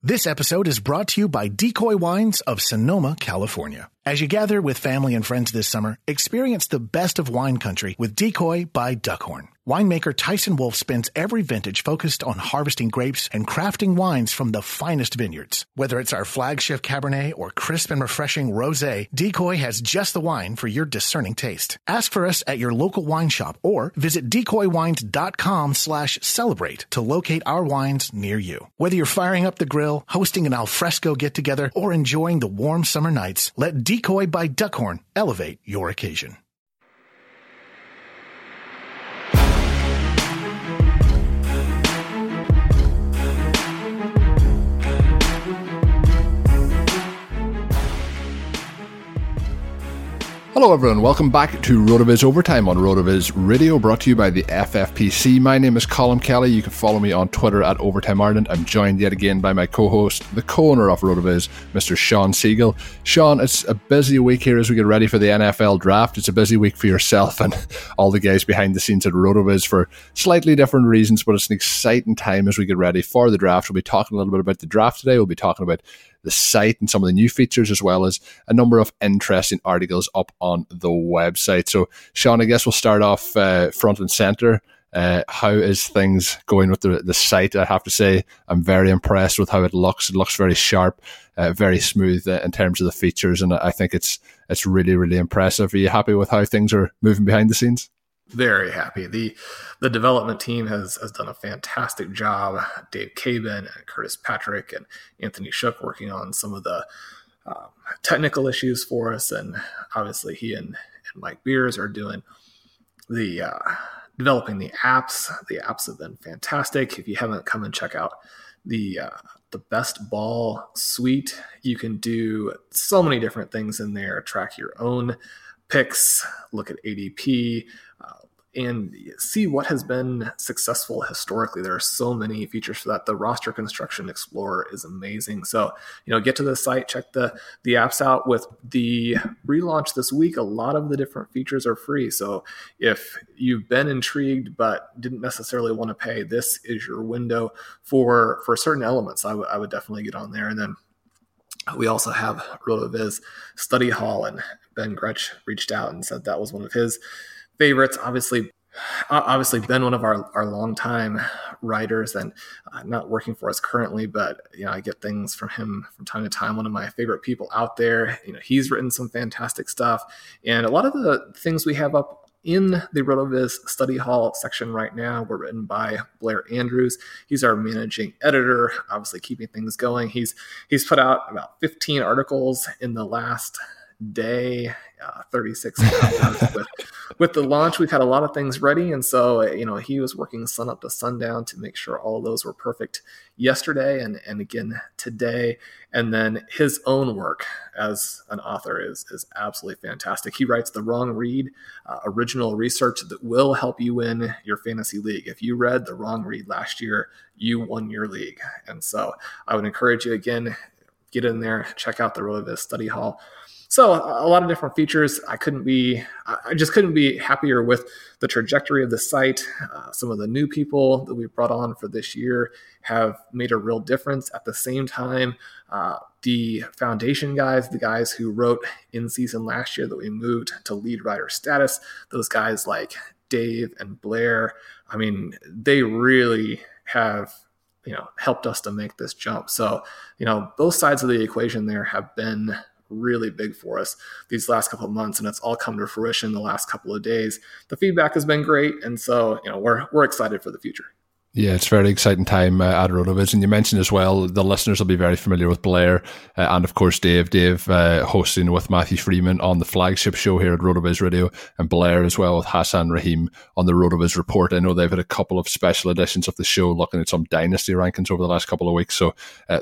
This episode is brought to you by Decoy Wines of Sonoma, California. As you gather with family and friends this summer, experience the best of wine country with Decoy by Duckhorn. Winemaker Tyson Wolfe spends every vintage focused on harvesting grapes and crafting wines from the finest vineyards. Whether it's our flagship Cabernet or crisp and refreshing Rosé, Decoy has just the wine for your discerning taste. Ask for us at your local wine shop or visit decoywines.com/celebrate to locate our wines near you. Whether you're firing up the grill, hosting an alfresco get-together, or enjoying the warm summer nights, let Decoy by Duckhorn elevate your occasion. Hello everyone, welcome back to RotoViz Overtime on RotoViz Radio, brought to you by the FFPC. My name is Colm Kelly. You can follow me on Twitter at Overtime Ireland. I'm joined yet again by my co-host, the co-owner of RotoViz, Mr. Shawn Siegele. Shawn, it's a busy week here as we get ready for the NFL draft. It's a busy week for yourself and all the guys behind the scenes at RotoViz for slightly different reasons, but it's an exciting time as we get ready for the draft. We'll be talking a little bit about the draft today. We'll be talking about the site and some of the new features, as well as a number of interesting articles up on the website. So, Shawn, I guess we'll start off front and center. How is things going with the site? I have to say I'm very impressed with how it looks. It looks very sharp, very smooth in terms of the features, and I think it's really, really impressive. Are you happy with how things are moving behind the scenes? Very happy. The development team has done a fantastic job. Dave Cabin and Curtis Patrick and Anthony Shook working on some of the technical issues for us. And obviously he and Mike Beers are doing the developing the apps. The apps have been fantastic. If you haven't, come and check out the Best Ball suite. You can do so many different things in there, track your own picks, look at ADP, and see what has been successful historically. There are so many features for that. The Roster Construction Explorer is amazing. So, get to the site, check the apps out. With the relaunch this week, a lot of the different features are free. So if you've been intrigued but didn't necessarily want to pay, this is your window for certain elements. I would definitely get on there. And then we also have RotoViz Study Hall, and Ben Gretsch reached out and said that was one of his favorites. Obviously Ben, one of our longtime writers and not working for us currently, but I get things from him from time to time. One of my favorite people out there. He's written some fantastic stuff, and a lot of the things we have up in the RotoViz Study Hall section right now were written by Blair Andrews. He's our managing editor, obviously keeping things going. He's put out about 15 articles in the last day, 36 hours. With the launch, we've had a lot of things ready. And so, he was working sun up to sundown to make sure all those were perfect yesterday and again today. And then his own work as an author is absolutely fantastic. He writes The Wrong Read, original research that will help you win your fantasy league. If you read The Wrong Read last year, you won your league. And so I would encourage you again, get in there, check out the RotoViz study hall. So a lot of different features. I just couldn't be happier with the trajectory of the site. Some of the new people that we've brought on for this year have made a real difference. At the same time, the foundation guys, the guys who wrote in season last year that we moved to lead writer status, those guys like Dave and Blair, I mean, they really have helped us to make this jump. So, both sides of the equation there have been really big for us these last couple of months, and it's all come to fruition the last couple of days. The feedback has been great, and so we're excited for the future. Yeah, it's a very exciting time at RotoViz. And you mentioned as well, the listeners will be very familiar with Blair and, of course, Dave. Dave hosting with Matthew Freeman on the flagship show here at RotoViz Radio, and Blair as well with Hassan Rahim on the RotoViz Report. I know they've had a couple of special editions of the show looking at some dynasty rankings over the last couple of weeks, so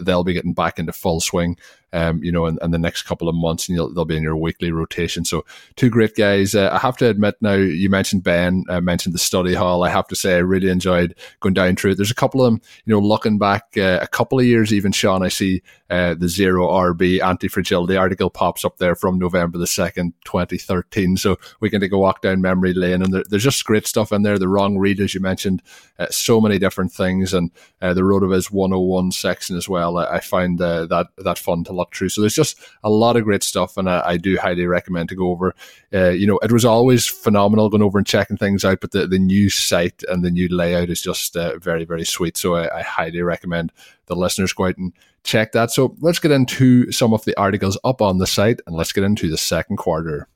they'll be getting back into full swing. In the next couple of months, and they'll be in your weekly rotation. So two great guys. I have to admit now, you mentioned Ben, I mentioned the study hall. I have to say I really enjoyed going down through it. There's a couple of them, looking back a couple of years even, Sean, I see the Zero RB Anti-Fragility article pops up there from November the 2nd, 2013. So we can take a walk down memory lane, and there's just great stuff in there. The Wrong Read, as you mentioned, so many different things, and the RotoViz 101 section as well. I find that fun to look through. So there's just a lot of great stuff, and I do highly recommend to go over. It was always phenomenal going over and checking things out, but the new site and the new layout is just very, very sweet. So I highly recommend the listeners go out and check that. So let's get into some of the articles up on the site, and let's get into the second quarter.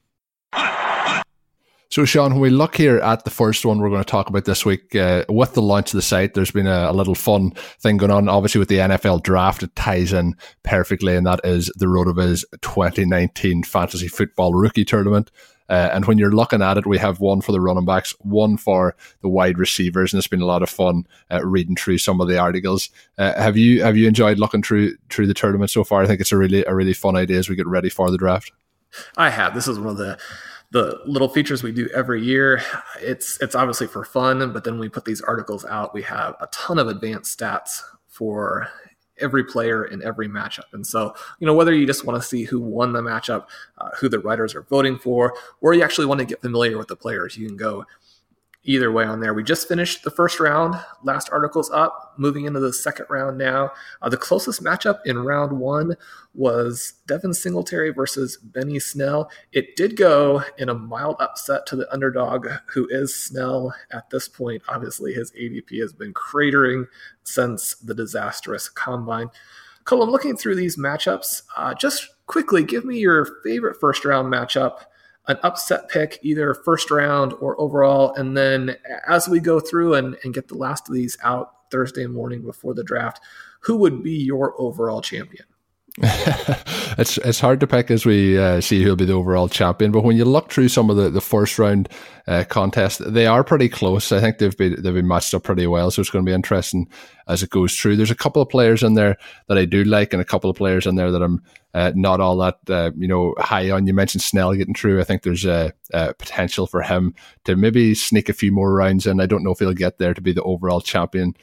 So, Sean, when we look here at the first one we're going to talk about this week, with the launch of the site, there's been a little fun thing going on. Obviously, with the NFL draft, it ties in perfectly, and that is the RotoViz 2019 Fantasy Football Rookie Tournament. And when you're looking at it, we have one for the running backs, one for the wide receivers, and it's been a lot of fun reading through some of the articles. Have you enjoyed looking through the tournament so far? I think it's a really fun idea as we get ready for the draft. I have. This is one of the little features we do every year. It's obviously for fun, but then when we put these articles out, we have a ton of advanced stats for every player in every matchup. And so, whether you just want to see who won the matchup, who the writers are voting for, or you actually want to get familiar with the players, you can go either way on there. We just finished the first round. Last article's up. Moving into the second round now. The closest matchup in round one was Devin Singletary versus Benny Snell. It did go in a mild upset to the underdog, who is Snell at this point. Obviously, his ADP has been cratering since the disastrous combine. Colm, looking through these matchups, just quickly give me your favorite first round matchup, an upset pick, either first round or overall. And then as we go through and get the last of these out Thursday morning before the draft, who would be your overall champion? It's hard to pick as we see who'll be the overall champion, but when you look through some of the first round contests, they are pretty close. I think they've been matched up pretty well, so it's going to be interesting as it goes through. There's a couple of players in there that I do like, and a couple of players in there that I'm not all that high on. You mentioned Snell getting through. I think there's a potential for him to maybe sneak a few more rounds in. I don't know if he'll get there to be the overall champion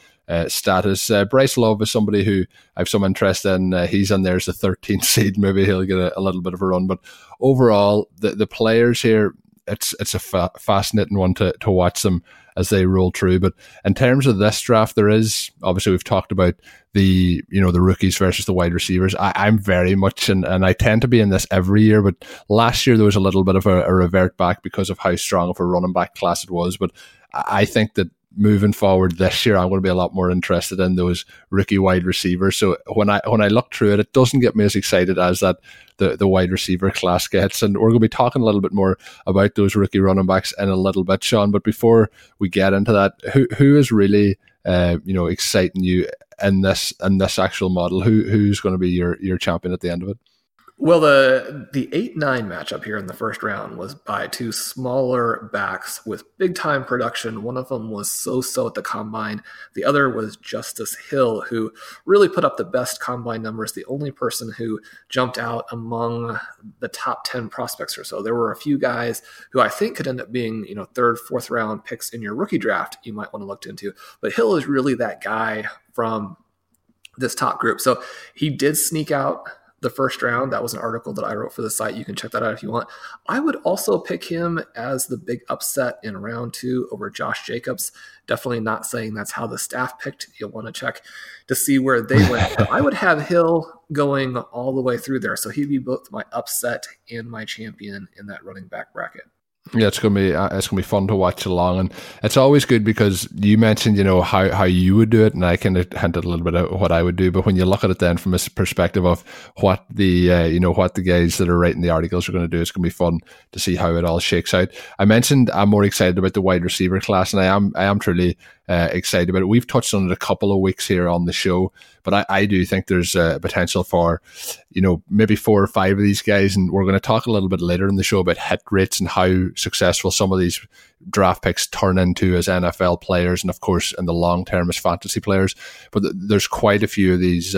status. Bryce Love is somebody who I have some interest in. He's in there as the 13th seed. Maybe he'll get a little bit of a run. But overall, the players here, it's a fascinating one to watch them as they roll through. But in terms of this draft, there is, obviously we've talked about the the rookies versus the wide receivers. I'm very much, and I tend to be in this every year, but last year there was a little bit of a revert back because of how strong of a running back class it was. But I think that moving forward this year, I'm going to be a lot more interested in those rookie wide receivers. So when I look through it, it doesn't get me as excited as that the wide receiver class gets. And we're going to be talking a little bit more about those rookie running backs in a little bit, Sean. But before we get into that, who is really exciting you in this actual model? Who's going to be your champion at the end of it? Well, the 8-9 matchup here in the first round was by two smaller backs with big-time production. One of them was so-so at the combine. The other was Justice Hill, who really put up the best combine numbers, the only person who jumped out among the top 10 prospects or so. There were a few guys who I think could end up being, you know, third, fourth-round picks in your rookie draft you might want to look into. But Hill is really that guy from this top group. So he did sneak out the first round. That was an article that I wrote for the site. You can check that out if you want. I would also pick him as the big upset in round two over Josh Jacobs. Definitely not saying that's how the staff picked. You'll want to check to see where they went. I would have Hill going all the way through there. So he'd be both my upset and my champion in that running back bracket. Yeah, it's gonna be fun to watch along, and it's always good because you mentioned, you know, how you would do it, and I kind of hinted a little bit at what I would do. But when you look at it then from a perspective of what the what the guys that are writing the articles are going to do, it's going to be fun to see how it all shakes out. I mentioned I'm more excited about the wide receiver class, and I am truly excited about it. We've touched on it a couple of weeks here on the show, but I do think there's a potential for, you know, maybe 4 or 5 of these guys, and we're going to talk a little bit later in the show about hit rates and how successful some of these draft picks turn into as NFL players, and of course in the long term as fantasy players. But there's quite a few of these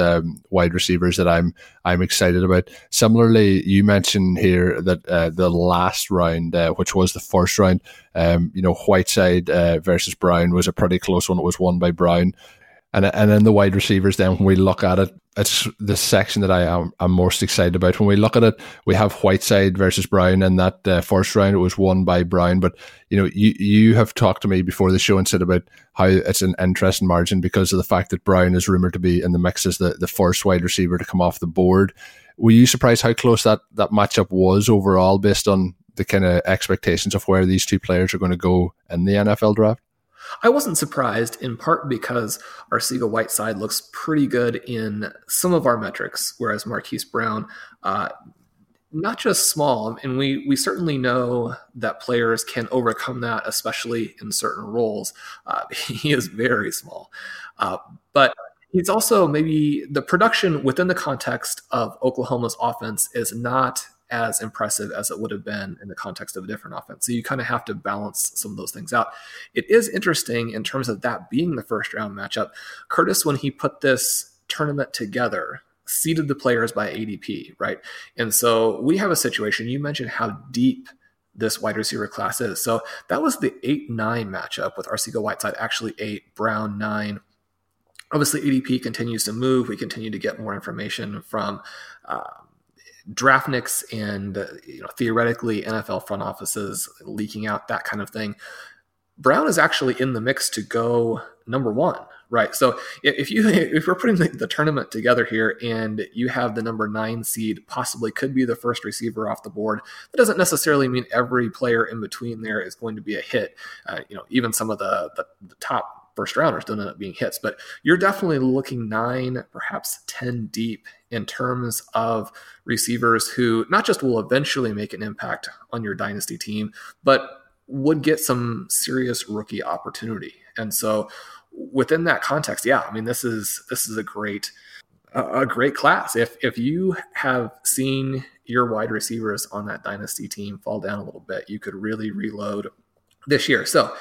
wide receivers that I'm excited about. Similarly, you mentioned here that the last round, which was the first round, Whiteside versus Brown was a pretty close one. It was won by Brown. And then the wide receivers, then when we look at it, it's the section that I'm most excited about. When we look at it, we have Whiteside versus Brown, and that first round it was won by Brown. But you know, you have talked to me before the show and said about how it's an interesting margin because of the fact that Brown is rumored to be in the mix as the first wide receiver to come off the board. Were you surprised how close that matchup was overall, based on the kind of expectations of where these two players are going to go in the NFL draft? I wasn't surprised, in part because Arcega-Whiteside looks pretty good in some of our metrics, whereas Marquise Brown, not just small, and we certainly know that players can overcome that, especially in certain roles. He is very small, but he's also maybe the production within the context of Oklahoma's offense is not as impressive as it would have been in the context of a different offense. So you kind of have to balance some of those things out. It is interesting in terms of that being the first round matchup. Curtis, when he put this tournament together, seeded the players by ADP, right? And so we have a situation, you mentioned how deep this wide receiver class is. So that was the 8-9 matchup with Arcega-Whiteside, actually 8, Brown 9. Obviously ADP continues to move. We continue to get more information from draftniks and theoretically NFL front offices leaking out that kind of thing. Brown is actually in the mix to go number 1, right? So if we're putting the tournament together here and you have the number 9 seed possibly could be the first receiver off the board, that doesn't necessarily mean every player in between there is going to be a hit. Even some of the top first rounders don't end up being hits, but you're definitely looking 9, perhaps 10 deep in terms of receivers who not just will eventually make an impact on your dynasty team, but would get some serious rookie opportunity. And so within that context, this is a great class. If you have seen your wide receivers on that dynasty team fall down a little bit, you could really reload this year. So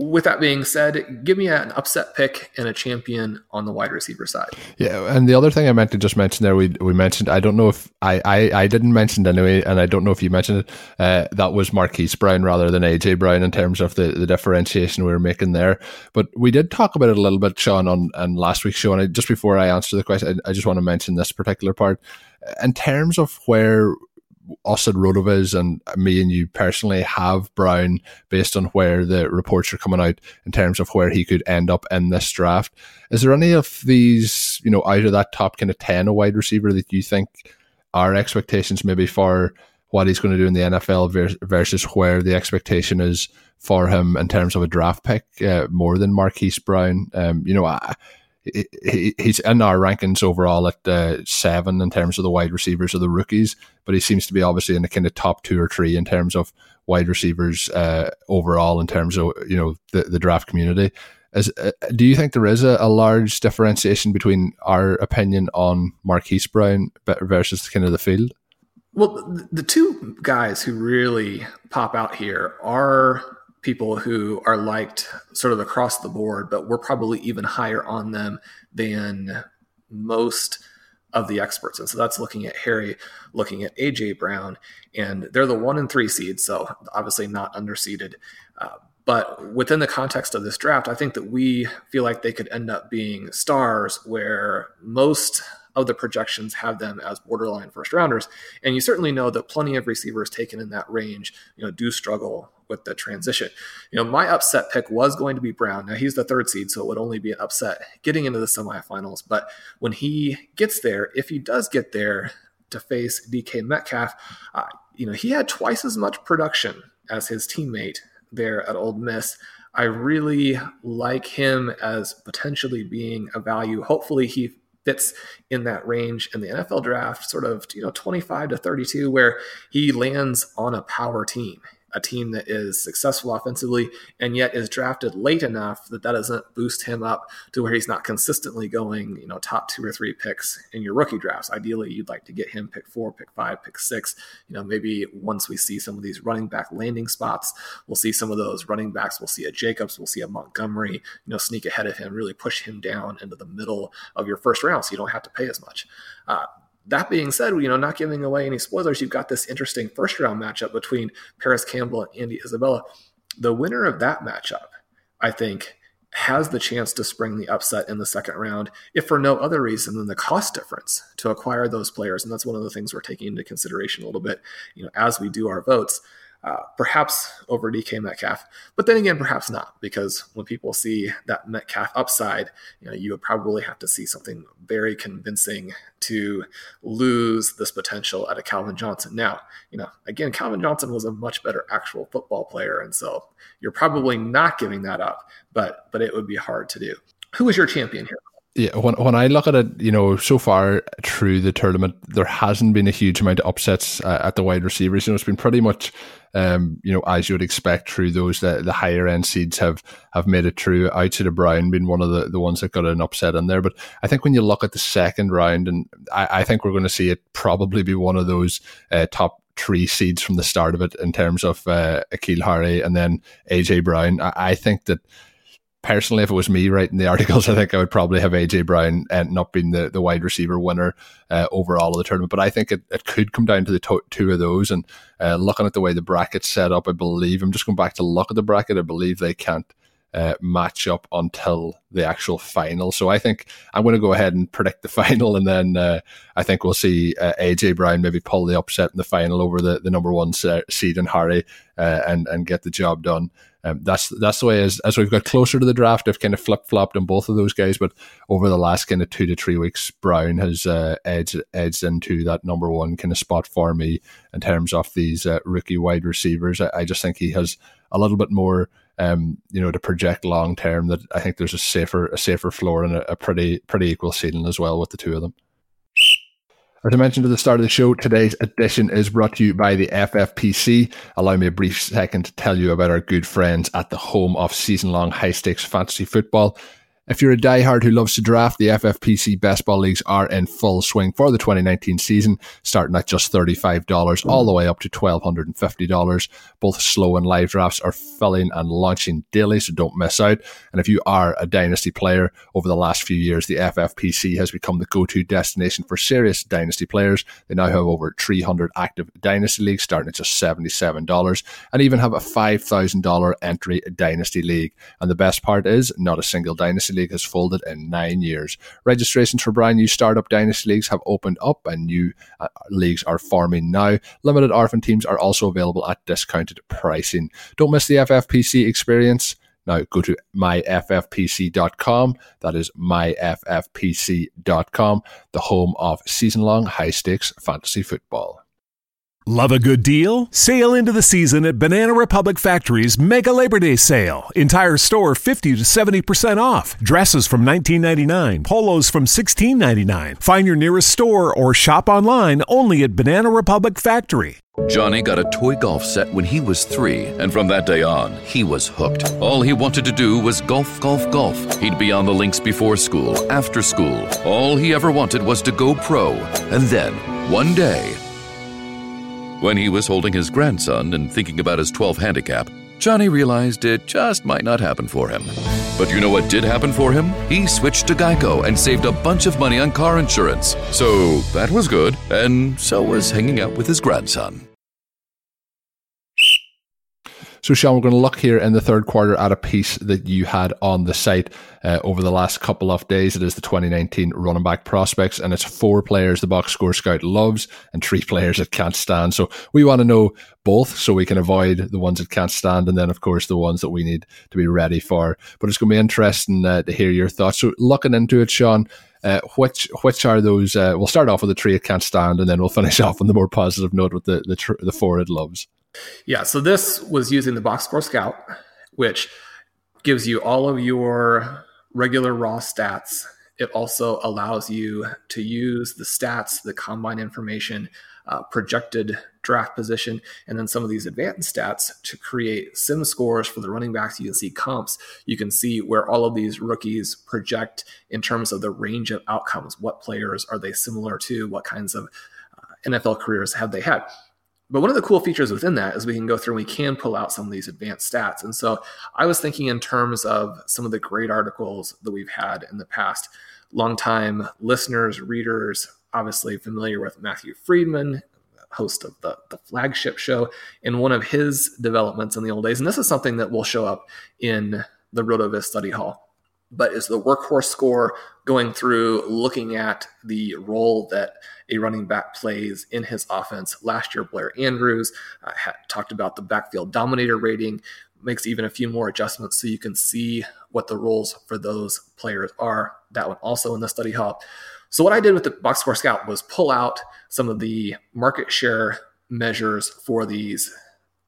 with that being said, give me an upset pick and a champion on the wide receiver side. Yeah, and the other thing I meant to just mention there, we mentioned, I don't know if I didn't mention it anyway, and I don't know if you mentioned it, that was Marquise Brown rather than AJ Brown in terms of the differentiation we were making there. But we did talk about it a little bit, Sean, on last week's show, and just before I answer the question, I just want to mention this particular part. In terms of where us at RotoViz and me and you personally have Brown based on where the reports are coming out in terms of where he could end up in this draft. Is there any of these, out of that top kind of 10 a wide receiver that you think our expectations maybe for what he's going to do in the NFL versus where the expectation is for him in terms of a draft pick more than Marquise Brown? He's in our rankings overall at 7 in terms of the wide receivers or the rookies, but he seems to be obviously in the kind of top 2 or 3 in terms of wide receivers overall in terms of the draft community. Do you think there is a large differentiation between our opinion on Marquise Brown versus kind of the field? Well, the two guys who really pop out here are people who are liked sort of across the board, but we're probably even higher on them than most of the experts. And so that's looking at Harry, looking at AJ Brown, and they're the 1 and 3 seeds. So obviously not underseeded, but within the context of this draft, I think that we feel like they could end up being stars where most of the projections have them as borderline first rounders. And you certainly know that plenty of receivers taken in that range, you know, do struggle with the transition. You know, my upset pick was going to be Brown. Now he's the 3rd seed, so it would only be an upset getting into the semifinals. But when he gets there, if he does get there to face DK Metcalf, you know, he had twice as much production as his teammate there at Ole Miss. I really like him as potentially being a value. Hopefully he fits in that range in the NFL draft, sort of, you know, 25 to 32, where he lands on a power team, a team that is successful offensively and yet is drafted late enough that that doesn't boost him up to where he's not consistently going, you know, top 2 or 3 picks in your rookie drafts. Ideally, you'd like to get him pick 4, pick 5, pick 6. You know, maybe once we see some of these running back landing spots, we'll see some of those running backs. We'll see a Jacobs, we'll see a Montgomery, you know, sneak ahead of him, really push him down into the middle of your first round so you don't have to pay as much. That being said, you know, not giving away any spoilers, you've got this interesting first-round matchup between Paris Campbell and Andy Isabella. The winner of that matchup, I think, has the chance to spring the upset in the second round, if for no other reason than the cost difference to acquire those players. And that's one of the things we're taking into consideration a little bit, you know, as we do our votes, perhaps over DK Metcalf. But then again, perhaps not, because when people see that Metcalf upside, you know, you would probably have to see something very convincing to lose this potential at a Calvin Johnson. Now, you know, again, Calvin Johnson was a much better actual football player, and so you're probably not giving that up, but it would be hard to do. Who is your champion here? Yeah, when I look at it, you know, so far through the tournament, there hasn't been a huge amount of upsets at the wide receivers. You know, it's been pretty much, you know, as you would expect through those, the higher end seeds have made it through, outside of Brown being one of the ones that got an upset in there. But I think when you look at the second round, and I think we're going to see it probably be one of those top 3 seeds from the start of it in terms of N'Keal Harry and then AJ Brown. I think that, personally, if it was me writing the articles, I think I would probably have AJ Brown ending up being the wide receiver winner overall of the tournament. But I think it could come down to the two of those. And looking at the way the bracket's set up, I believe, I'm just going back to look at the bracket, I believe they can't match up until the actual final. So I think I'm going to go ahead and predict the final. And then I think we'll see AJ Brown maybe pull the upset in the final over the number 1 seed in Harry and get the job done. That's the way as we've got closer to the draft, I've kind of flip-flopped on both of those guys. But over the last kind of 2 to 3 weeks, Brown has edged into that number 1 kind of spot for me in terms of these rookie wide receivers. I just think he has a little bit more, you know, to project long term. That I think there's a safer floor and a pretty equal ceiling as well with the two of them. As I mentioned at the start of the show, today's edition is brought to you by the FFPC. Allow me a brief second to tell you about our good friends at the home of season-long high-stakes fantasy football. If you're a diehard who loves to draft, the FFPC best ball leagues are in full swing for the 2019 season, starting at just $35 all the way up to $1,250. Both slow and live drafts are filling and launching daily, so don't miss out. And if you are a dynasty player, over the last few years, the FFPC has become the go-to destination for serious dynasty players. They now have over 300 active dynasty leagues, starting at just $77, and even have a $5,000 entry dynasty league. And the best part is, not a single dynasty league has folded in 9 years. Registrations for brand new startup dynasty leagues have opened up and new leagues are forming now. Limited orphan teams are also available at discounted pricing. Don't miss the FFPC experience. Now go to myffpc.com. That is myffpc.com, the home of season-long high-stakes fantasy football. Love a good deal? Sail into the season at Banana Republic Factory's Mega Labor Day Sale. Entire store 50 to 70% off. Dresses from $19.99. Polos from $16.99. Find your nearest store or shop online only at Banana Republic Factory. Johnny got a toy golf set when he was 3, and from that day on, he was hooked. All he wanted to do was golf, golf, golf. He'd be on the links before school, after school. All he ever wanted was to go pro. And then, one day... When he was holding his grandson and thinking about his 12 handicap, Johnny realized it just might not happen for him. But you know what did happen for him? He switched to Geico and saved a bunch of money on car insurance. So that was good, and so was hanging out with his grandson. So, Shawn, we're going to look here in the third quarter at a piece that you had on the site over the last couple of days. It is the 2019 running back prospects, and it's 4 players the box score scout loves and 3 players that can't stand. So we want to know both so we can avoid the ones that can't stand and then, of course, the ones that we need to be ready for. But it's going to be interesting to hear your thoughts. So looking into it, Shawn, which are those? We'll start off with the 3 it can't stand, and then we'll finish off on the more positive note with the 4 it loves. Yeah, so this was using the box score scout, which gives you all of your regular raw stats. It also allows you to use the stats, the combine information, projected draft position, and then some of these advanced stats to create sim scores for the running backs. You can see comps. You can see where all of these rookies project in terms of the range of outcomes. What players are they similar to? What kinds of NFL careers have they had? But one of the cool features within that is we can go through and we can pull out some of these advanced stats. And so I was thinking in terms of some of the great articles that we've had in the past. Longtime listeners, readers, obviously familiar with Matthew Freeman, host of the flagship show, and one of his developments in the old days. And this is something that will show up in the RotoViz study hall. But is the workhorse score going through looking at the role that a running back plays in his offense? Last year, Blair Andrews talked about the backfield dominator rating, makes even a few more adjustments so you can see what the roles for those players are. That one also in the study hall. So what I did with the box score scout was pull out some of the market share measures for these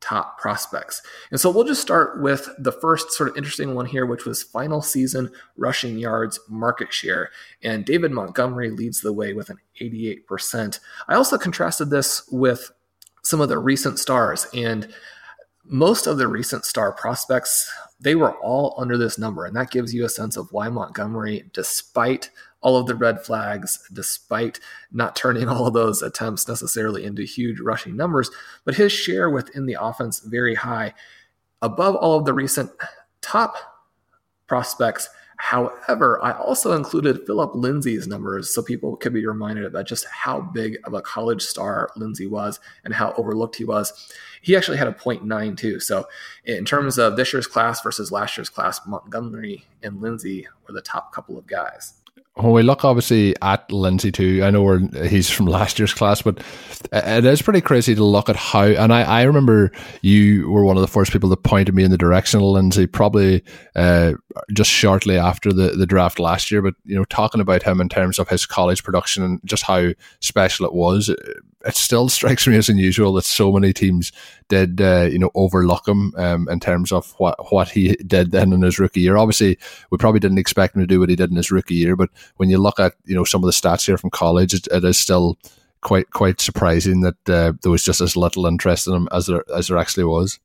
top prospects. And so we'll just start with the first sort of interesting one here, which was final season rushing yards market share. And David Montgomery leads the way with an 88%. I also contrasted this with some of the recent stars, and most of the recent star prospects, they were all under this number. And that gives you a sense of why Montgomery, despite all of the red flags, despite not turning all of those attempts necessarily into huge rushing numbers, but his share within the offense very high above all of the recent top prospects. However, I also included Philip Lindsay's numbers so people could be reminded about just how big of a college star Lindsay was and how overlooked he was. He actually had a 0.92. So in terms of this year's class versus last year's class, Montgomery and Lindsay were the top couple of guys. When we look obviously at Lindsay too, I know he's from last year's class, but it is pretty crazy to look at how, and I remember you were one of the first people that pointed me in the direction of Lindsay, probably just shortly after the draft last year, but you know, talking about him in terms of his college production and just how special it was, it still strikes me as unusual that so many teams did, overlook him in terms of what he did then in his rookie year. Obviously, we probably didn't expect him to do what he did in his rookie year, but when you look at, some of the stats here from college, it is still quite surprising that there was just as little interest in him as there actually was.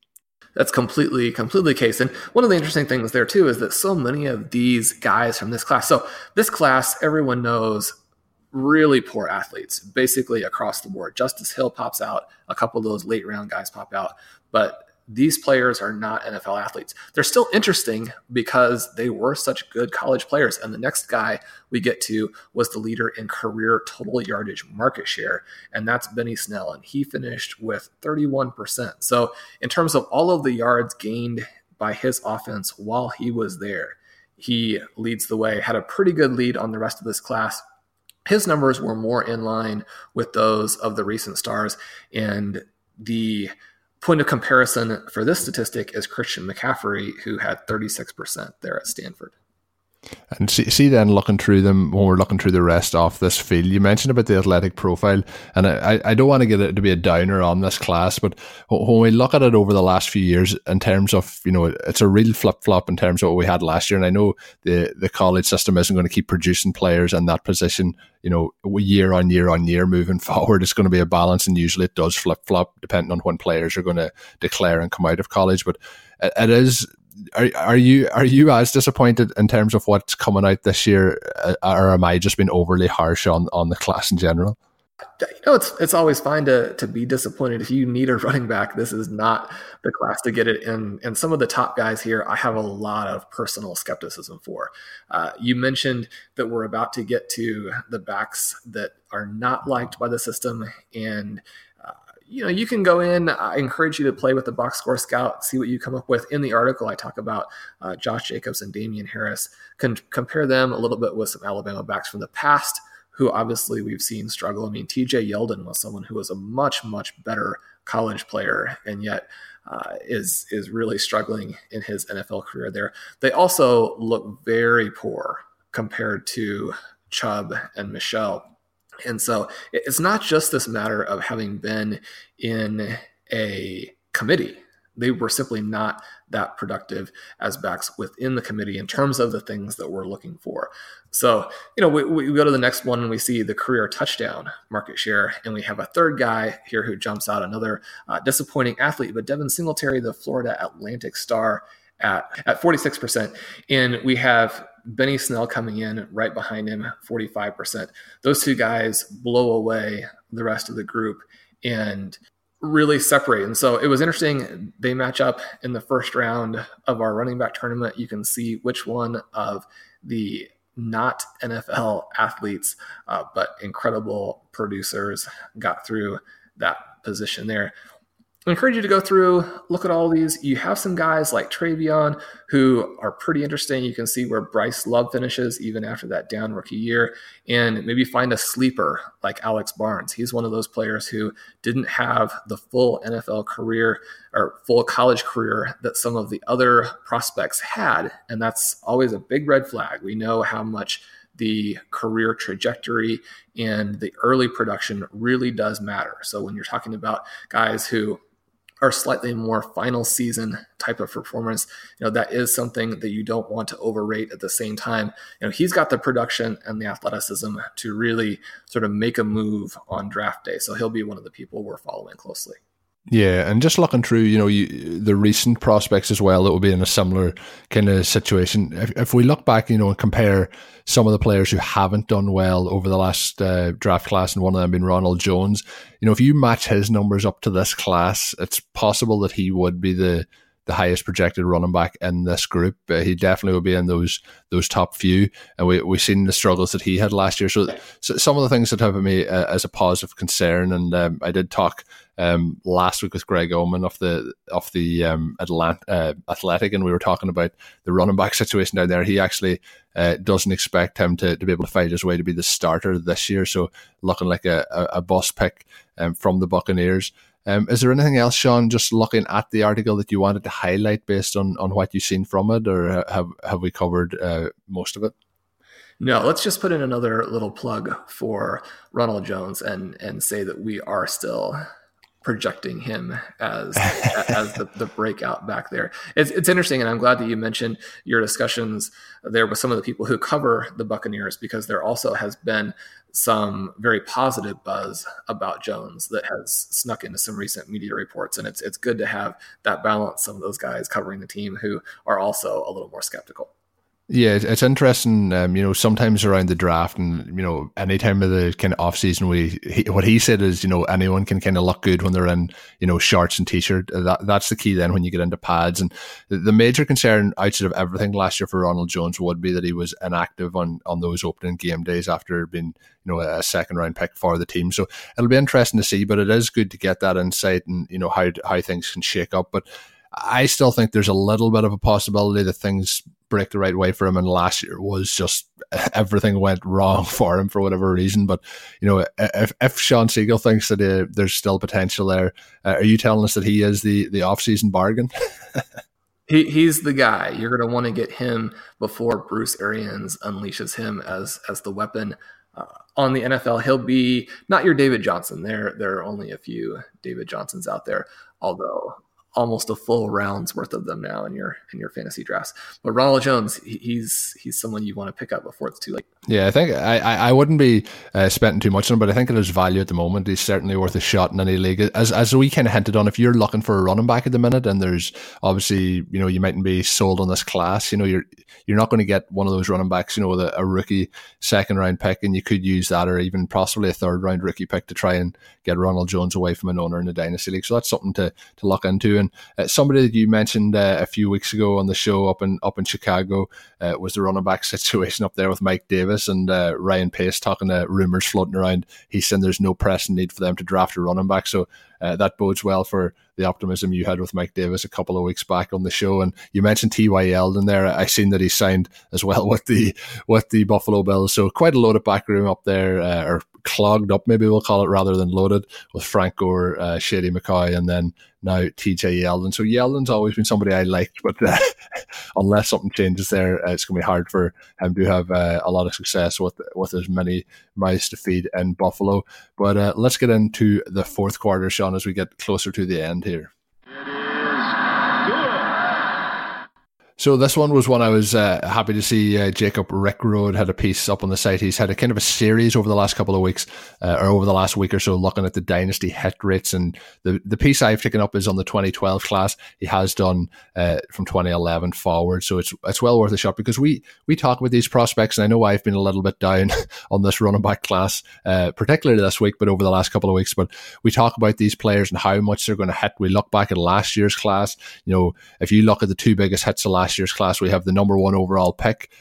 That's completely the case. And one of the interesting things there too is that so many of these guys from this class. So this class, everyone knows, really poor athletes, basically across the board. Justice Hill pops out. A couple of those late round guys pop out. But these players are not NFL athletes. They're still interesting because they were such good college players. And the next guy we get to was the leader in career total yardage market share. And that's Benny Snell. And he finished with 31%. So in terms of all of the yards gained by his offense while he was there, he leads the way, had a pretty good lead on the rest of this class. His numbers were more in line with those of the recent stars. And the point of comparison for this statistic is Christian McCaffrey, who had 36% there at Stanford. And see then looking through them, when we're looking through the rest of this field, you mentioned about the athletic profile, and I don't want to get it to be a downer on this class, but when we look at it over the last few years in terms of, it's a real flip-flop in terms of what we had last year, and I know the college system isn't going to keep producing players in that position, year on year on year moving forward. It's going to be a balance, and usually it does flip-flop depending on when players are going to declare and come out of college, but it is... Are you as disappointed in terms of what's coming out this year, or am I just being overly harsh on the class in general? you know, it's always fine to be disappointed. If you need a running back, this is not the class to get it in. And some of the top guys here, I have a lot of personal skepticism for. You mentioned that we're about to get to the backs that are not liked by the system. And, you know, you can go in. I encourage you to play with the box score scout, see what you come up with. In the article, I talk about Josh Jacobs and Damian Harris. Compare them a little bit with some Alabama backs from the past, who obviously we've seen struggle. I mean, TJ Yeldon was someone who was a much, much better college player, and yet is really struggling in his NFL career there. They also look very poor compared to Chubb and Michelle. And so it's not just this matter of having been in a committee. They were simply not that productive as backs within the committee in terms of the things that we're looking for. So, you know, we go to the next one and we see the career touchdown market share. And we have a third guy here who jumps out, another disappointing athlete, but Devin Singletary, the Florida Atlantic star, at 46%. And we have Benny Snell coming in right behind him, 45%. Those two guys blow away the rest of the group and really separate. And so it was interesting. They match up in the first round of our running back tournament. You can see which one of the not NFL athletes, but incredible producers got through that position there. I encourage you to go through, look at all these. You have some guys like Travion who are pretty interesting. You can see where Bryce Love finishes even after that down rookie year, and maybe find a sleeper like Alex Barnes. He's one of those players who didn't have the full NFL career or full college career that some of the other prospects had, and that's always a big red flag. We know how much the career trajectory and the early production really does matter. So when you're talking about guys who are slightly more final season type of performance, you know, that is something that you don't want to overrate. At the same time, you know, he's got the production and the athleticism to really sort of make a move on draft day. So he'll be one of the people we're following closely. Yeah, and just looking through, you know, the recent prospects as well that will be in a similar kind of situation. If we look back, you know, and compare some of the players who haven't done well over the last draft class, and one of them being Ronald Jones, you know, if you match his numbers up to this class, it's possible that he would be the highest projected running back in this group. He definitely would be in those top few, and we've seen the struggles that he had last year. So some of the things that have me as a cause of concern, and I did talk last week with Greg Oman of the Athletic, and we were talking about the running back situation down there. He actually doesn't expect him to be able to fight his way to be the starter this year, so looking like a bust pick from the Buccaneers. Is there anything else, Sean, just looking at the article that you wanted to highlight based on what you've seen from it, or have we covered most of it? No, let's just put in another little plug for Ronald Jones and say that we are still projecting him as the breakout back there. It's interesting, and I'm glad that you mentioned your discussions there with some of the people who cover the Buccaneers, because there also has been some very positive buzz about Jones that has snuck into some recent media reports, and it's good to have that balance. Some of those guys covering the team who are also a little more skeptical. Yeah, it's interesting. You know, sometimes around the draft, and you know, any time of the kind of off season, what he said is, you know, anyone can kind of look good when they're in, you know, shorts and t-shirt. That's the key then when you get into pads. And the major concern outside of everything last year for Ronald Jones would be that he was inactive on those opening game days after being, you know, a second round pick for the team. So it'll be interesting to see, but it is good to get that insight and, you know, how things can shake up. But I still think there's a little bit of a possibility that things break the right way for him, and last year was just everything went wrong for him for whatever reason. But you know, if Shawn Siegele thinks that there's still potential there, are you telling us that he is the off-season bargain? He's the guy. You're going to want to get him before Bruce Arians unleashes him as the weapon on the NFL. He'll be not your David Johnson. There are only a few David Johnsons out there, although almost a full round's worth of them now in your fantasy drafts. But Ronald Jones, he's someone you want to pick up before it's too late. Yeah, I think I wouldn't be spending too much on him, but I think at his value at the moment, he's certainly worth a shot in any league. As we kind of hinted on, if you're looking for a running back at the minute, and there's obviously, you mightn't be sold on this class, you're not going to get one of those running backs, with a rookie second round pick, and you could use that or even possibly a third round rookie pick to try and get Ronald Jones away from an owner in the Dynasty League. So that's something to look into. And somebody that you mentioned a few weeks ago on the show up in Chicago was the running back situation up there with Mike Davis and Ryan Pace, talking to rumors floating around. He's saying there's no pressing need for them to draft a running back. So that bodes well for the optimism you had with Mike Davis a couple of weeks back on the show. And you mentioned TY Yeldon there. I seen that he signed as well with the Buffalo Bills. So quite a loaded back room up there, or clogged up, maybe we'll call it, rather than loaded, with Frank Gore, Shady McCoy, and then now TJ Yeldon. So Yeldon's always been somebody I liked, but unless something changes there, it's going to be hard for him to have a lot of success with as many mouths to feed in Buffalo. But let's get into the fourth quarter, Sean, as we get closer to the end here. So this one was one I was happy to see. Jacob Rickroad had a piece up on the site. He's had a kind of a series over the last couple of weeks, or over the last week or so, looking at the dynasty hit rates. And the piece I've taken up is on the 2012 class. He has done from 2011 forward. So it's well worth a shot, because we talk about these prospects, and I know I've been a little bit down on this running back class, particularly this week, but over the last couple of weeks. But we talk about these players and how much they're going to hit. We look back at last year's class. If you look at the two biggest hits of last year's class, we have the number one overall pick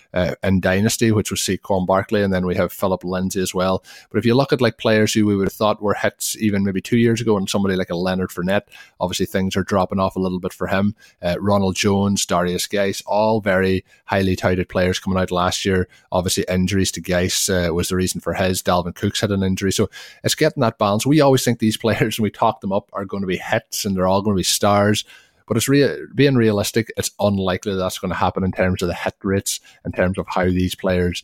in Dynasty, which was Saquon Barkley, and then we have Philip Lindsay as well. But if you look at players who we would have thought were hits even maybe 2 years ago, and somebody like a Leonard Fournette, obviously things are dropping off a little bit for him. Ronald Jones, Darius Guice, all very highly touted players coming out last year. Obviously injuries to Guice was the reason for his. Dalvin Cook's had an injury. So it's getting that balance. We always think these players, when we talk them up, are going to be hits and they're all going to be stars. But it's being realistic, it's unlikely that's going to happen in terms of the hit rates, in terms of how these players,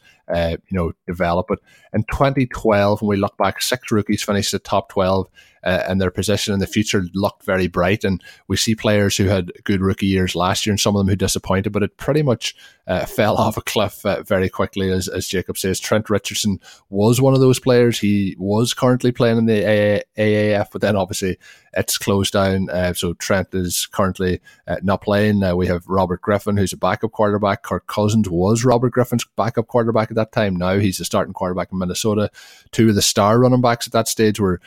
develop. But in 2012, when we look back, 6 rookies finished the top 12, and their position in the future looked very bright. And we see players who had good rookie years last year, and some of them who disappointed, but it pretty much fell off a cliff very quickly, as Jacob says. Trent Richardson was one of those players. He was currently playing in the AAF, but then obviously it's closed down, so Trent is currently not playing. We have Robert Griffin, who's a backup quarterback. Kirk Cousins was Robert Griffin's backup quarterback at that time. Now he's the starting quarterback in Minnesota. 2 of the star running backs at that stage were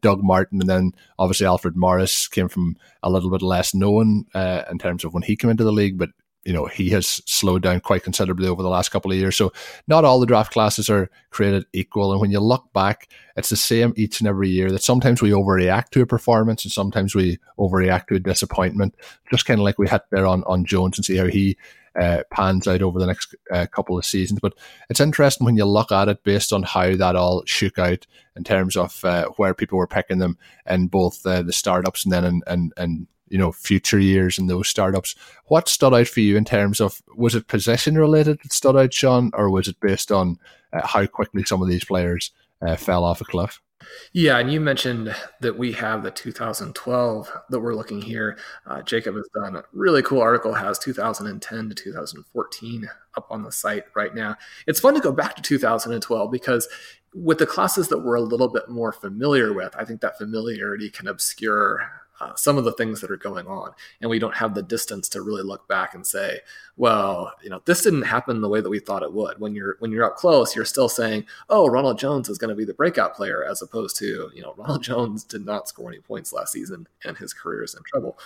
Doug Martin, and then obviously Alfred Morris came from a little bit less known in terms of when he came into the league, but he has slowed down quite considerably over the last couple of years. So not all the draft classes are created equal. And when you look back, it's the same each and every year, that sometimes we overreact to a performance and sometimes we overreact to a disappointment. Just kind of like we hit there on Jones, and see how he pans out over the next couple of seasons. But it's interesting when you look at it based on how that all shook out in terms of where people were picking them in both the startups and then in future years in those startups. What stood out for you in terms of, was it position related that stood out, Sean, or was it based on how quickly some of these players fell off a cliff? Yeah, and you mentioned that we have the 2012 that we're looking here. Jacob has done a really cool article, has 2010 to 2014 up on the site right now. It's fun to go back to 2012, because with the classes that we're a little bit more familiar with, I think that familiarity can obscure some of the things that are going on, and we don't have the distance to really look back and say, well, this didn't happen the way that we thought it would. When you're up close, you're still saying, oh, Ronald Jones is going to be the breakout player, as opposed to, Ronald Jones did not score any points last season and his career is in trouble.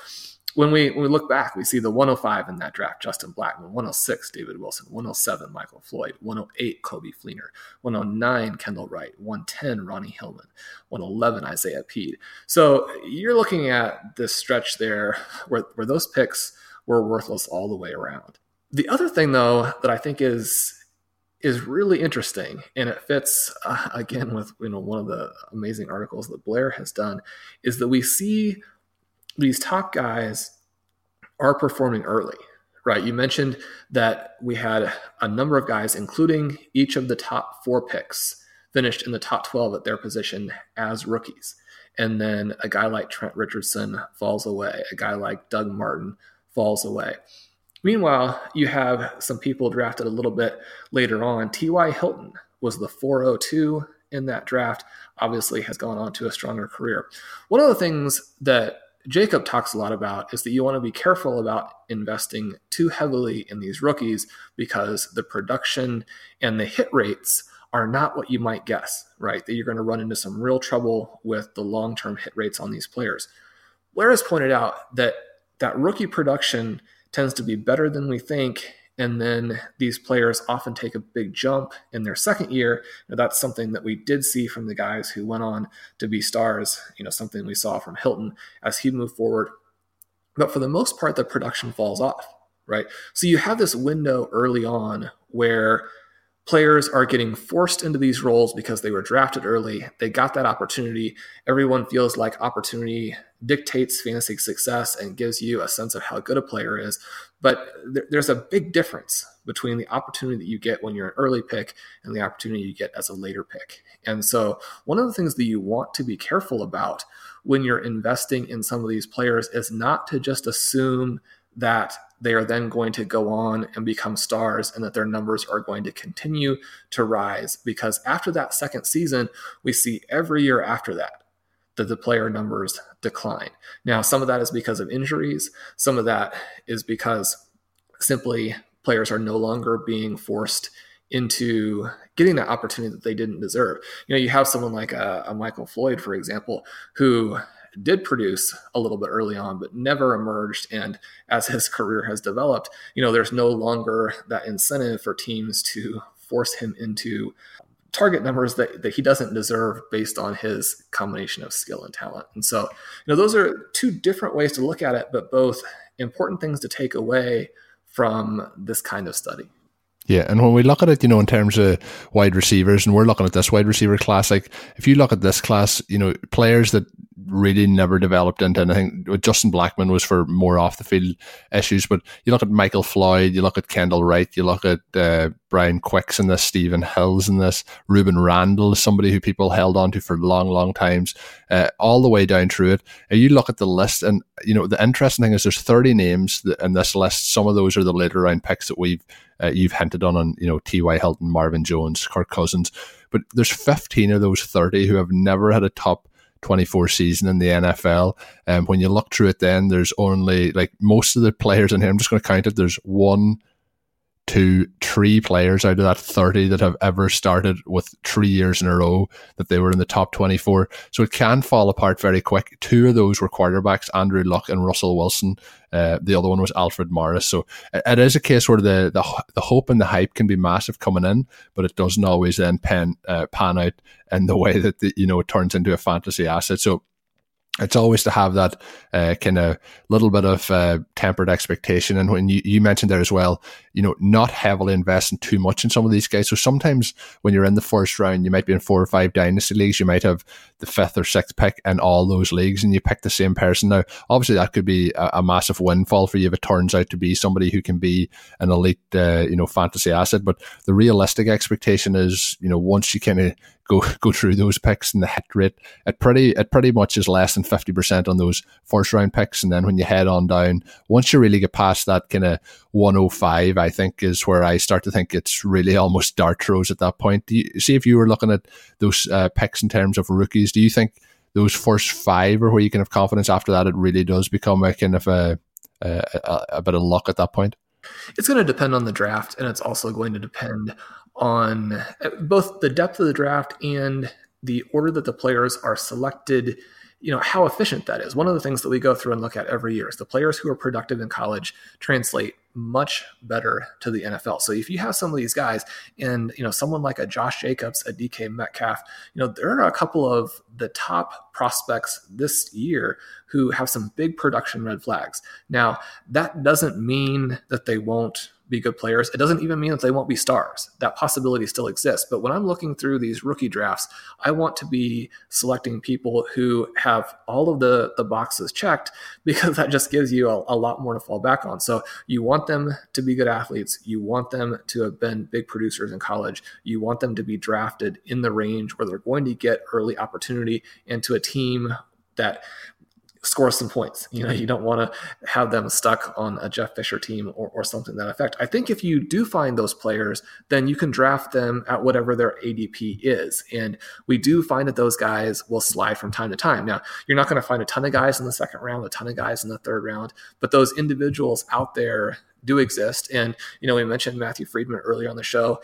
When we look back, we see the 105 in that draft, Justin Blackmon, 106, David Wilson, 107, Michael Floyd, 108, Kobe Fleener, 109, Kendall Wright, 110, Ronnie Hillman, 111, Isaiah Peed. So you're looking at this stretch there where those picks were worthless all the way around. The other thing, though, that I think is really interesting, and it fits, again, with one of the amazing articles that Blair has done, is that we see these top guys are performing early, right? You mentioned that we had a number of guys, including each of the top 4 picks, finished in the top 12 at their position as rookies. And then a guy like Trent Richardson falls away. A guy like Doug Martin falls away. Meanwhile, you have some people drafted a little bit later on. TY Hilton was the 402 in that draft, obviously has gone on to a stronger career. One of the things that Jacob talks a lot about is that you want to be careful about investing too heavily in these rookies because the production and the hit rates are not what you might guess, right? That you're going to run into some real trouble with the long-term hit rates on these players. Blair has pointed out that rookie production tends to be better than we think, and then these players often take a big jump in their second year. Now, that's something that we did see from the guys who went on to be stars, something we saw from Hilton as he moved forward. But for the most part, the production falls off, right? So you have this window early on where players are getting forced into these roles because they were drafted early. They got that opportunity. Everyone feels like opportunity dictates fantasy success and gives you a sense of how good a player is. But there's a big difference between the opportunity that you get when you're an early pick and the opportunity you get as a later pick. And so one of the things that you want to be careful about when you're investing in some of these players is not to just assume that they are then going to go on and become stars and that their numbers are going to continue to rise, because after that second season, we see every year after that the player numbers decline. Now, some of that is because of injuries. Some of that is because simply players are no longer being forced into getting that opportunity that they didn't deserve. You have someone like a Michael Floyd, for example, who did produce a little bit early on, but never emerged. And as his career has developed, there's no longer that incentive for teams to force him into target numbers that he doesn't deserve based on his combination of skill and talent. And so, those are two different ways to look at it, but both important things to take away from this kind of study. Yeah, and when we look at it, in terms of wide receivers, and we're looking at this wide receiver class, like if you look at this class, players that really never developed into anything. Justin Blackmon was for more off the field issues, but you look at Michael Floyd, you look at Kendall Wright, you look at Brian Quicks in this, Stephen Hills in this, Ruben Randall is somebody who people held on to for long times, all the way down through it. And you look at the list, and the interesting thing is there's 30 names in this list. Some of those are the later round picks that we've you've hinted on T.Y. Hilton, Marvin Jones, Kirk Cousins, but there's 15 of those 30 who have never had a top 24 season in the NFL. And when you look through it, then there's only most of the players in here, I'm just going to count it, there's 1, 2, 3 players out of that 30 that have ever started with 3 years in a row that they were in the top 24. So it can fall apart very quick. 2 of those were quarterbacks, Andrew Luck and Russell Wilson. The other one was Alfred Morris. So it is a case where the hope and the hype can be massive coming in, but it doesn't always then pan out in the way that it turns into a fantasy asset. So it's always to have that kind of little bit of tempered expectation. And when you mentioned there as well, not heavily investing too much in some of these guys. So sometimes when you're in the first round, you might be in 4 or 5 dynasty leagues. You might have the 5th or 6th pick in all those leagues, and you pick the same person. Now, obviously, that could be a massive windfall for you if it turns out to be somebody who can be an elite, fantasy asset. But the realistic expectation is, once you kind of go through those picks and the hit rate, it pretty much is less than 50% on those first round picks. And then when you head on down, once you really get past that kind of 105, I think is where I start to think it's really almost dart throws at that point. Do you see, if you were looking at those picks in terms of rookies, do you think those first 5 are where you can have confidence? After that, it really does become a kind of a bit of luck at that point. It's going to depend on the draft, and it's also going to depend on both the depth of the draft and the order that the players are selected, how efficient that is. One of the things that we go through and look at every year is the players who are productive in college translate much better to the NFL. So if you have some of these guys and, someone like a Josh Jacobs, a DK Metcalf, there are a couple of the top prospects this year who have some big production red flags. Now, that doesn't mean that they won't be good players. It doesn't even mean that they won't be stars. That possibility still exists. But when I'm looking through these rookie drafts, I want to be selecting people who have all of the boxes checked, because that just gives you a lot more to fall back on. So you want them to be good athletes. You want them to have been big producers in college. You want them to be drafted in the range where they're going to get early opportunity into a team that score some points. You know, you don't want to have them stuck on a Jeff Fisher team or something to that effect. I think if you do find those players, then you can draft them at whatever their ADP is. And we do find that those guys will slide from time to time. Now, you're not going to find a ton of guys in the second round, a ton of guys in the third round, but those individuals out there do exist. And, you know, we mentioned Matthew Freeman earlier on the show.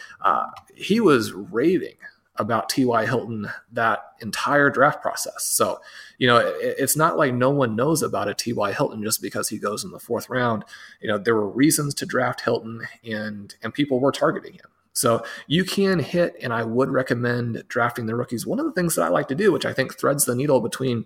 He was raving about TY Hilton that entire draft process. So, you know, it's not like no one knows about a TY Hilton just because he goes in the fourth round. You know, there were reasons to draft Hilton, and people were targeting him. So you can hit, and I would recommend drafting the rookies. One of the things that I like to do, which I think threads the needle between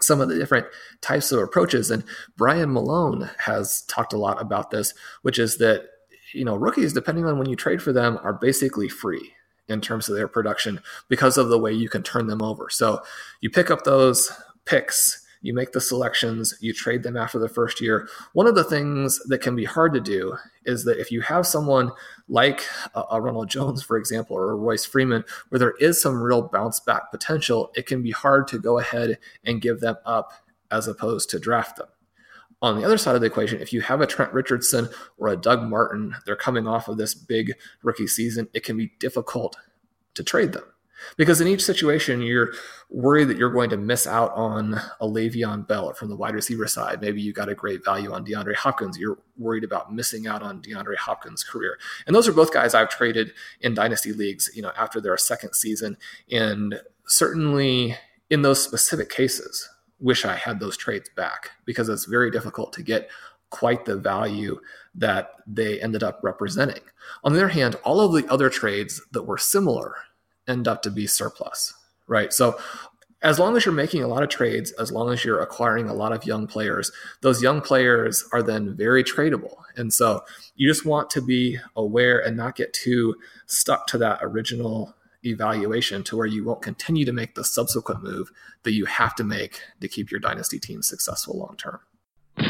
some of the different types of approaches, and Brian Malone has talked a lot about this, which is that, you know, rookies, depending on when you trade for them, are basically free in terms of their production because of the way you can turn them over. So you pick up those picks, you make the selections, you trade them after the first year. One of the things that can be hard to do is that if you have someone like a Ronald Jones, for example, or a Royce Freeman, where there is some real bounce back potential, it can be hard to go ahead and give them up as opposed to draft them. On the other side of the equation, if you have a Trent Richardson or a Doug Martin, they're coming off of this big rookie season, it can be difficult to trade them. Because in each situation, you're worried that you're going to miss out on a Le'Veon Bell from the wide receiver side. Maybe you got a great value on DeAndre Hopkins. You're worried about missing out on DeAndre Hopkins' career. And those are both guys I've traded in dynasty leagues, you know, after their second season. And certainly in those specific cases, wish I had those trades back, because it's very difficult to get quite the value that they ended up representing. On the other hand, all of the other trades that were similar end up to be surplus, right? So as long as you're making a lot of trades, as long as you're acquiring a lot of young players, those young players are then very tradable. And so you just want to be aware and not get too stuck to that original evaluation to where you won't continue to make the subsequent move that you have to make to keep your dynasty team successful long term. And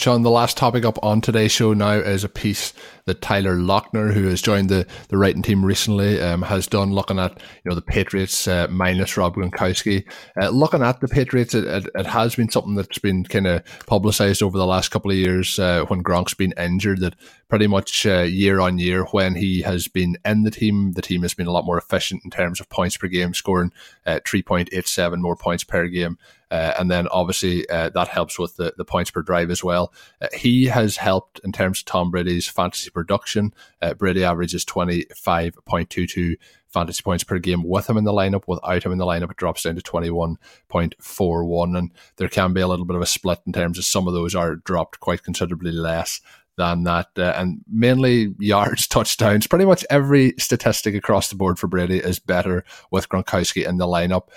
Shawn, the last topic up on today's show now is a piece that Tyler Lochner, who has joined the writing team recently, has done, looking at, you know, the Patriots minus Rob Gronkowski. Looking at the Patriots, it has been something that's been kind of publicized over the last couple of years when Gronk's been injured, that pretty much year on year when he has been in the team has been a lot more efficient in terms of points per game, scoring 3.87 more points per game. And then obviously that helps with the points per drive as well. He has helped in terms of Tom Brady's fantasy production. Brady averages 25.22 fantasy points per game with him in the lineup. Without him in the lineup, it drops down to 21.41. And there can be a little bit of a split in terms of some of those are dropped quite considerably less than that, and mainly yards, touchdowns. Pretty much every statistic across the board for Brady is better with Gronkowski in the lineup.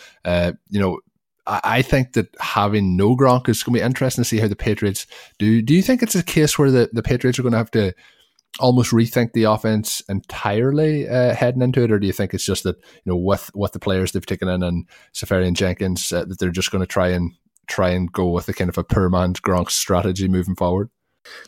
You know, I think that having no Gronk is going to be interesting to see how the Patriots do. Do you think it's a case where the Patriots are going to have to almost rethink the offense entirely heading into it, or do you think it's just that, you know, with the players they've taken in and Safarian Jenkins that they're just going to try and go with a kind of a poor man's Gronk strategy moving forward?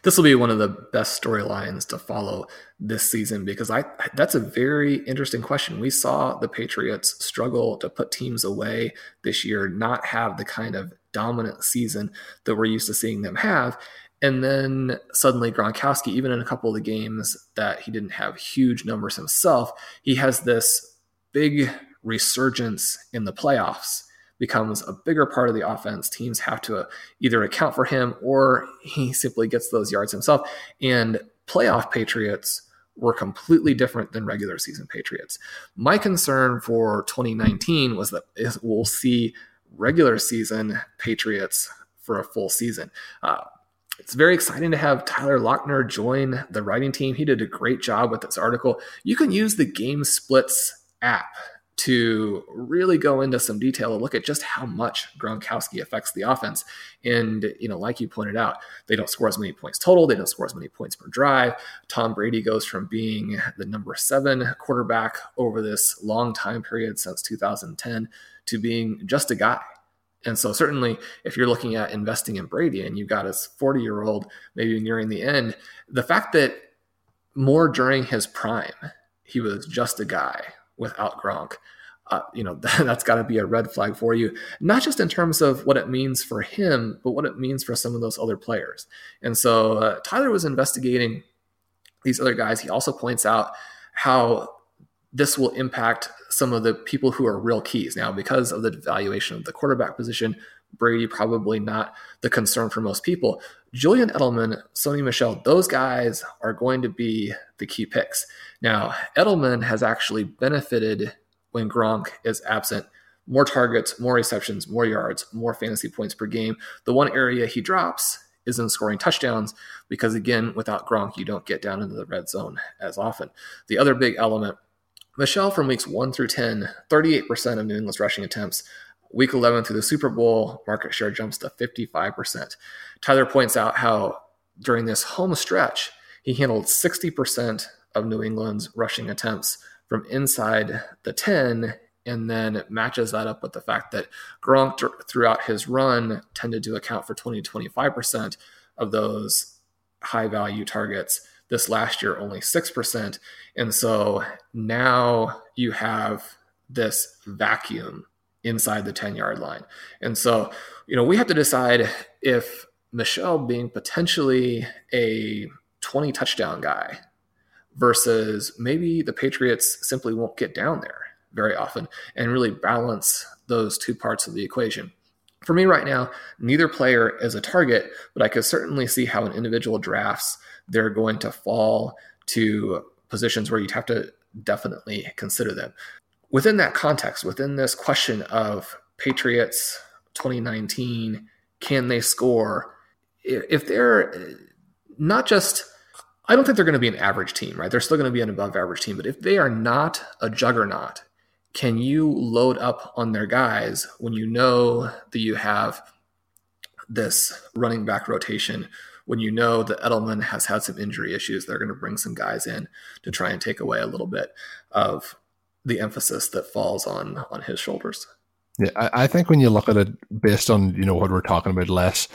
This will be one of the best storylines to follow this season, because that's a very interesting question. We saw the Patriots struggle to put teams away this year, not have the kind of dominant season that we're used to seeing them have. And then suddenly Gronkowski, even in a couple of the games that he didn't have huge numbers himself, he has this big resurgence in the playoffs, becomes a bigger part of the offense. Teams have to either account for him or he simply gets those yards himself. And playoff Patriots were completely different than regular season Patriots. My concern for 2019 was that we'll see regular season Patriots for a full season. It's very exciting to have Tyler Lochner join the writing team. He did a great job with this article. You can use the Game Splits app to really go into some detail and look at just how much Gronkowski affects the offense. And, you know, like you pointed out, they don't score as many points total. They don't score as many points per drive. Tom Brady goes from being the number 7 quarterback over this long time period since 2010 to being just a guy. And so certainly if you're looking at investing in Brady and you've got his 40-year-old maybe nearing the end, the fact that more during his prime, he was just a guy without Gronk, you know, that's got to be a red flag for you, not just in terms of what it means for him, but what it means for some of those other players. And so Tyler was investigating these other guys. He also points out how this will impact some of the people who are real keys. Now, because of the devaluation of the quarterback position, Brady probably not the concern for most people. Julian Edelman, Sony Michel, those guys are going to be the key picks. Now, Edelman has actually benefited when Gronk is absent. More targets, more receptions, more yards, more fantasy points per game. The one area he drops is in scoring touchdowns because, again, without Gronk, you don't get down into the red zone as often. The other big element, Michel from weeks 1-10, 38% of New England's rushing attempts. Week 11 through the Super Bowl, market share jumps to 55%. Tyler points out how during this home stretch, he handled 60% of New England's rushing attempts from inside the 10, and then matches that up with the fact that Gronk throughout his run tended to account for 20 to 25% of those high-value targets. This last year, only 6%. And so now you have this vacuum inside the 10-yard line. And so, you know, we have to decide if Michel being potentially a 20-touchdown guy versus maybe the Patriots simply won't get down there very often, and really balance those two parts of the equation. For me right now, neither player is a target, but I could certainly see how in individual drafts they're going to fall to positions where you'd have to definitely consider them. Within that context, within this question of Patriots 2019, can they score? If they're not just, I don't think they're going to be an average team, right? They're still going to be an above average team, but if they are not a juggernaut, can you load up on their guys when you know that you have this running back rotation, when you know that Edelman has had some injury issues? They're going to bring some guys in to try and take away a little bit of the emphasis that falls on his shoulders. Yeah, I think when you look at it based on, you know, what we're talking about, less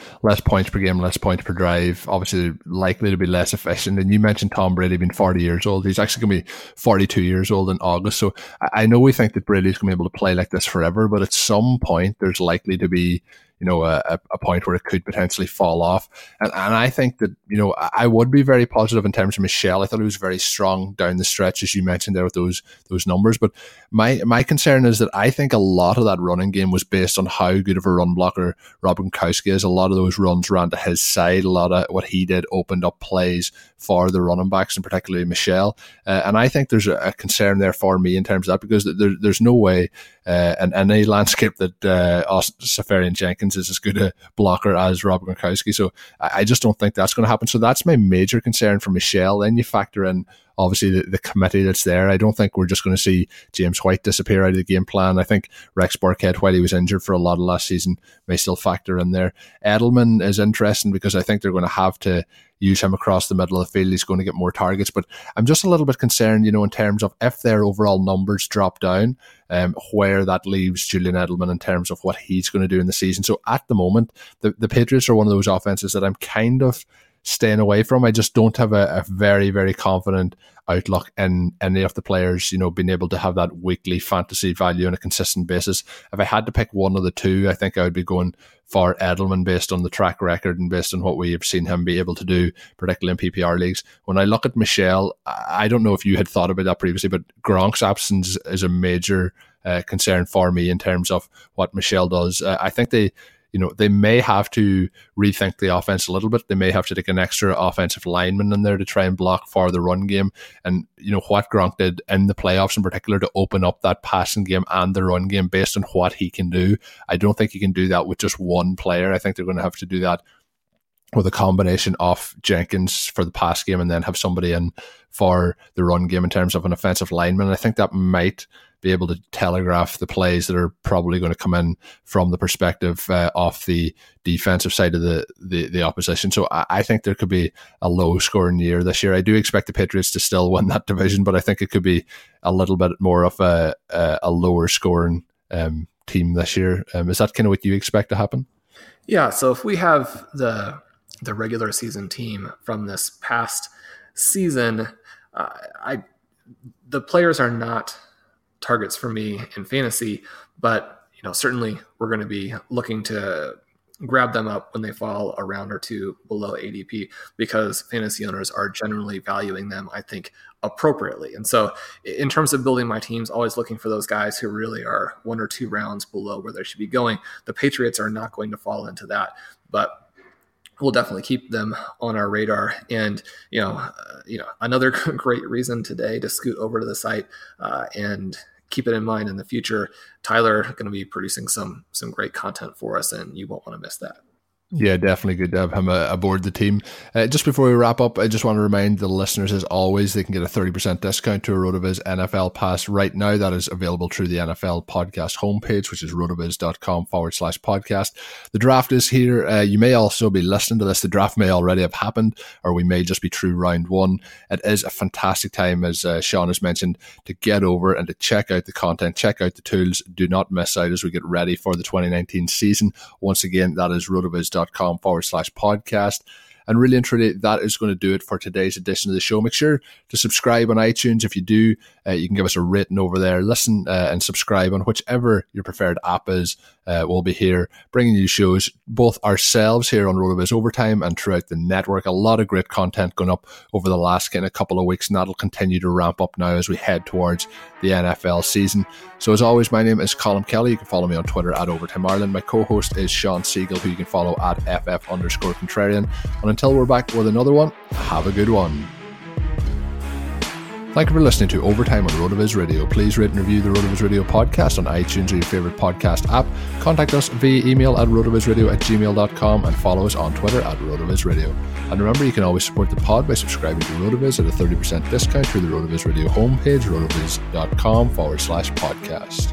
points per game, less points per drive, obviously likely to be less efficient. And you mentioned Tom Brady being 40 years old. He's actually going to be 42 years old in August. So I know we think that Brady's going to be able to play like this forever, but at some point there's likely to be, you know, a point where it could potentially fall off. And I think that, you know, I would be very positive in terms of Michel. I thought he was very strong down the stretch, as you mentioned there with those numbers. But my concern is that I think a lot of that running game was based on how good of a run blocker Rob Gronkowski is. A lot of those runs ran to his side. A lot of what he did opened up plays for the running backs, and particularly Michel. And I think there's a concern there for me in terms of that, because there's no way in any landscape that Safarian Jenkins is as good a blocker as Rob Gronkowski. So I just don't think that's going to happen. So that's my major concern for Michel. Then you factor in, obviously, the committee that's there. I don't think we're just going to see James White disappear out of the game plan. I think Rex Burkhead, while he was injured for a lot of last season, may still factor in there. Edelman is interesting because I think they're going to have to use him across the middle of the field. He's going to get more targets. But I'm just a little bit concerned, you know, in terms of if their overall numbers drop down, where that leaves Julian Edelman in terms of what he's going to do in the season. So at the moment, the Patriots are one of those offenses that I'm kind of staying away from. I just don't have a very, very confident outlook in any of the players, you know, being able to have that weekly fantasy value on a consistent basis. If I had to pick one of the two, I think I would be going for Edelman based on the track record and based on what we have seen him be able to do, particularly in PPR leagues. When I look at Michel, I don't know if you had thought about that previously, but Gronk's absence is a major concern for me in terms of what Michel does. I think they may have to rethink the offense a little bit. They may have to take an extra offensive lineman in there to try and block for the run game. And, you know, what Gronk did in the playoffs in particular to open up that passing game and the run game based on what he can do, I don't think you can do that with just one player. I think they're going to have to do that with a combination of Jenkins for the pass game and then have somebody in for the run game in terms of an offensive lineman. And I think that might be able to telegraph the plays that are probably going to come in from the perspective off the defensive side of the opposition. So I think there could be a low scoring year this year. I do expect the Patriots to still win that division, but I think it could be a little bit more of a lower scoring team this year. Is that kind of what you expect to happen? Yeah. So if we have the regular season team from this past season, the players are not targets for me in fantasy, but you know, certainly we're going to be looking to grab them up when they fall a round or two below ADP, because fantasy owners are generally valuing them, I think, appropriately. And so in terms of building my teams, always looking for those guys who really are one or two rounds below where they should be going. The Patriots are not going to fall into that, but we'll definitely keep them on our radar. And, you know, another great reason today to scoot over to the site and keep it in mind in the future. Tyler going to be producing some great content for us, and you won't want to miss that. Yeah, definitely good to have him aboard the team. Just before we wrap up, I just want to remind the listeners, as always, they can get a 30% discount to a RotoViz NFL Pass right now. That is available through the NFL Podcast homepage, which is rotoviz.com/podcast. The draft is here. You may also be listening to this. The draft may already have happened, or we may just be through round one. It is a fantastic time, as Sean has mentioned, to get over and to check out the content, check out the tools. Do not miss out as we get ready for the 2019 season. Once again, that is rotoviz.com/podcast. And really and truly, that is going to do it for today's edition of the show. Make sure to subscribe on iTunes. If you do, you can give us a rating over there. Listen and subscribe on whichever your preferred app is. We'll be here bringing you shows, both ourselves here on RotoViz Overtime and throughout the network. A lot of great content going up over the last kind of couple of weeks, and that'll continue to ramp up now as we head towards the NFL season. So as always, my name is Colm Kelly. You can follow me on Twitter @OvertimeIreland. My co-host is Shawn Siegele, who you can follow @FF_Contrarian. And until we're back with another one, have a good one. Thank you for listening to Overtime on RotoViz Radio. Please rate and review the RotoViz Radio podcast on iTunes or your favorite podcast app. Contact us via email at rotovizradio@gmail.com and follow us on Twitter @RotoVizRadio. And remember, you can always support the pod by subscribing to RotoViz at a 30% discount through the RotoViz Radio homepage, rotoviz.com/podcast.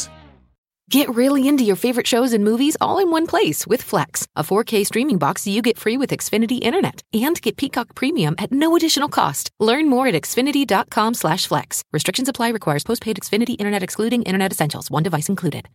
Get really into your favorite shows and movies all in one place with Flex, a 4K streaming box you get free with Xfinity Internet. And get Peacock Premium at no additional cost. Learn more at Xfinity.com/Flex. Restrictions apply. Requires postpaid Xfinity Internet, excluding Internet Essentials. One device included.